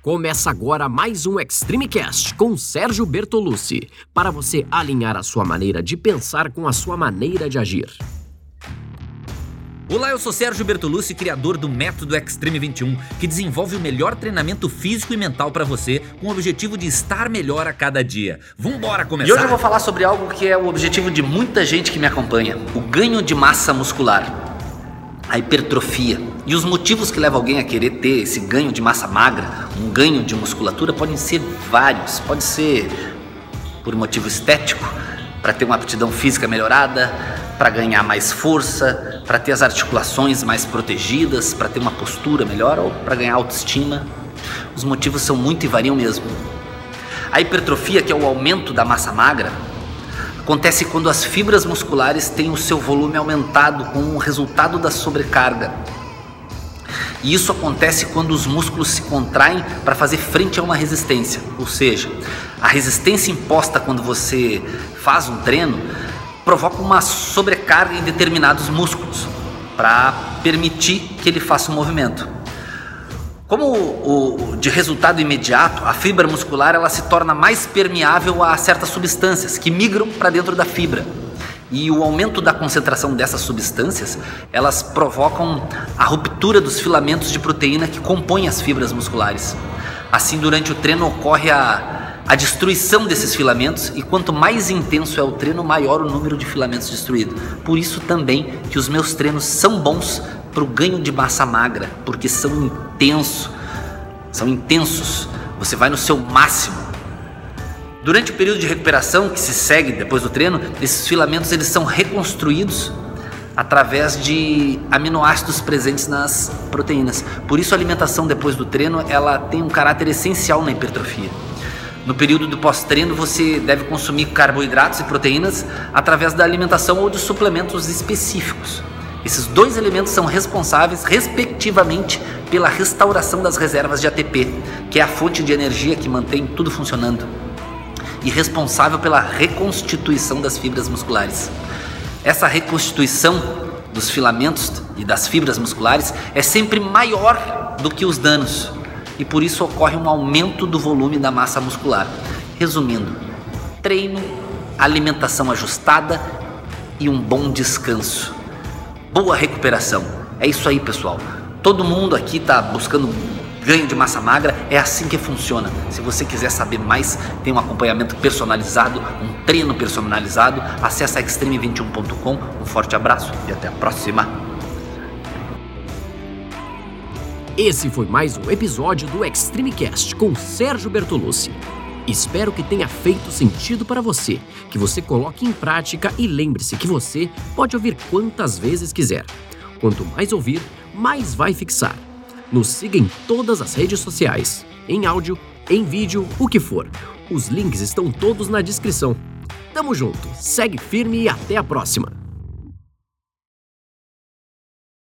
Começa agora mais um ExtremeCast com Sérgio Bertolucci, para você alinhar a sua maneira de pensar com a sua maneira de agir. Olá, eu sou Sérgio Bertolucci, criador do Método Extreme 21, que desenvolve o melhor treinamento físico e mental para você, com o objetivo de estar melhor a cada dia. Vambora começar! E hoje eu vou falar sobre algo que é o objetivo de muita gente que me acompanha, o ganho de massa muscular, a hipertrofia. E os motivos que levam alguém a querer ter esse ganho de massa magra, um ganho de musculatura, podem ser vários. Pode ser por motivo estético, para ter uma aptidão física melhorada, para ganhar mais força, para ter as articulações mais protegidas, para ter uma postura melhor ou para ganhar autoestima. Os motivos são muito e variam mesmo. A hipertrofia, que é o aumento da massa magra, acontece quando as fibras musculares têm o seu volume aumentado como um resultado da sobrecarga. E isso acontece quando os músculos se contraem para fazer frente a uma resistência, ou seja, a resistência imposta quando você faz um treino provoca uma sobrecarga em determinados músculos para permitir que ele faça um movimento. Como de resultado imediato, a fibra muscular ela se torna mais permeável a certas substâncias que migram para dentro da fibra. E o aumento da concentração dessas substâncias, elas provocam a ruptura dos filamentos de proteína que compõem as fibras musculares. Assim, durante o treino ocorre a destruição desses filamentos, e quanto mais intenso é o treino, maior o número de filamentos destruídos. Por isso também que os meus treinos são bons para o ganho de massa magra, porque são intensos, você vai no seu máximo. Durante o período de recuperação que se segue depois do treino, esses filamentos eles são reconstruídos através de aminoácidos presentes nas proteínas. Por isso a alimentação depois do treino ela tem um caráter essencial na hipertrofia. No período do pós-treino, você deve consumir carboidratos e proteínas através da alimentação ou de suplementos específicos. Esses dois elementos são responsáveis, respectivamente, pela restauração das reservas de ATP, que é a fonte de energia que mantém tudo funcionando, e responsável pela reconstituição das fibras musculares. Essa reconstituição dos filamentos e das fibras musculares é sempre maior do que os danos, e por isso ocorre um aumento do volume da massa muscular. Resumindo, treino, alimentação ajustada e um bom descanso. Boa recuperação. É isso aí, pessoal. Todo mundo aqui está buscando ganho de massa magra, é assim que funciona. Se você quiser saber mais, tem um acompanhamento personalizado, um treino personalizado. Acesse extreme21.com. Um forte abraço e até a próxima. Esse foi mais um episódio do ExtremeCast com Sérgio Bertolucci. Espero que tenha feito sentido para você, que você coloque em prática e lembre-se que você pode ouvir quantas vezes quiser. Quanto mais ouvir, mais vai fixar. Nos siga em todas as redes sociais, em áudio, em vídeo, o que for. Os links estão todos na descrição. Tamo junto, segue firme e até a próxima!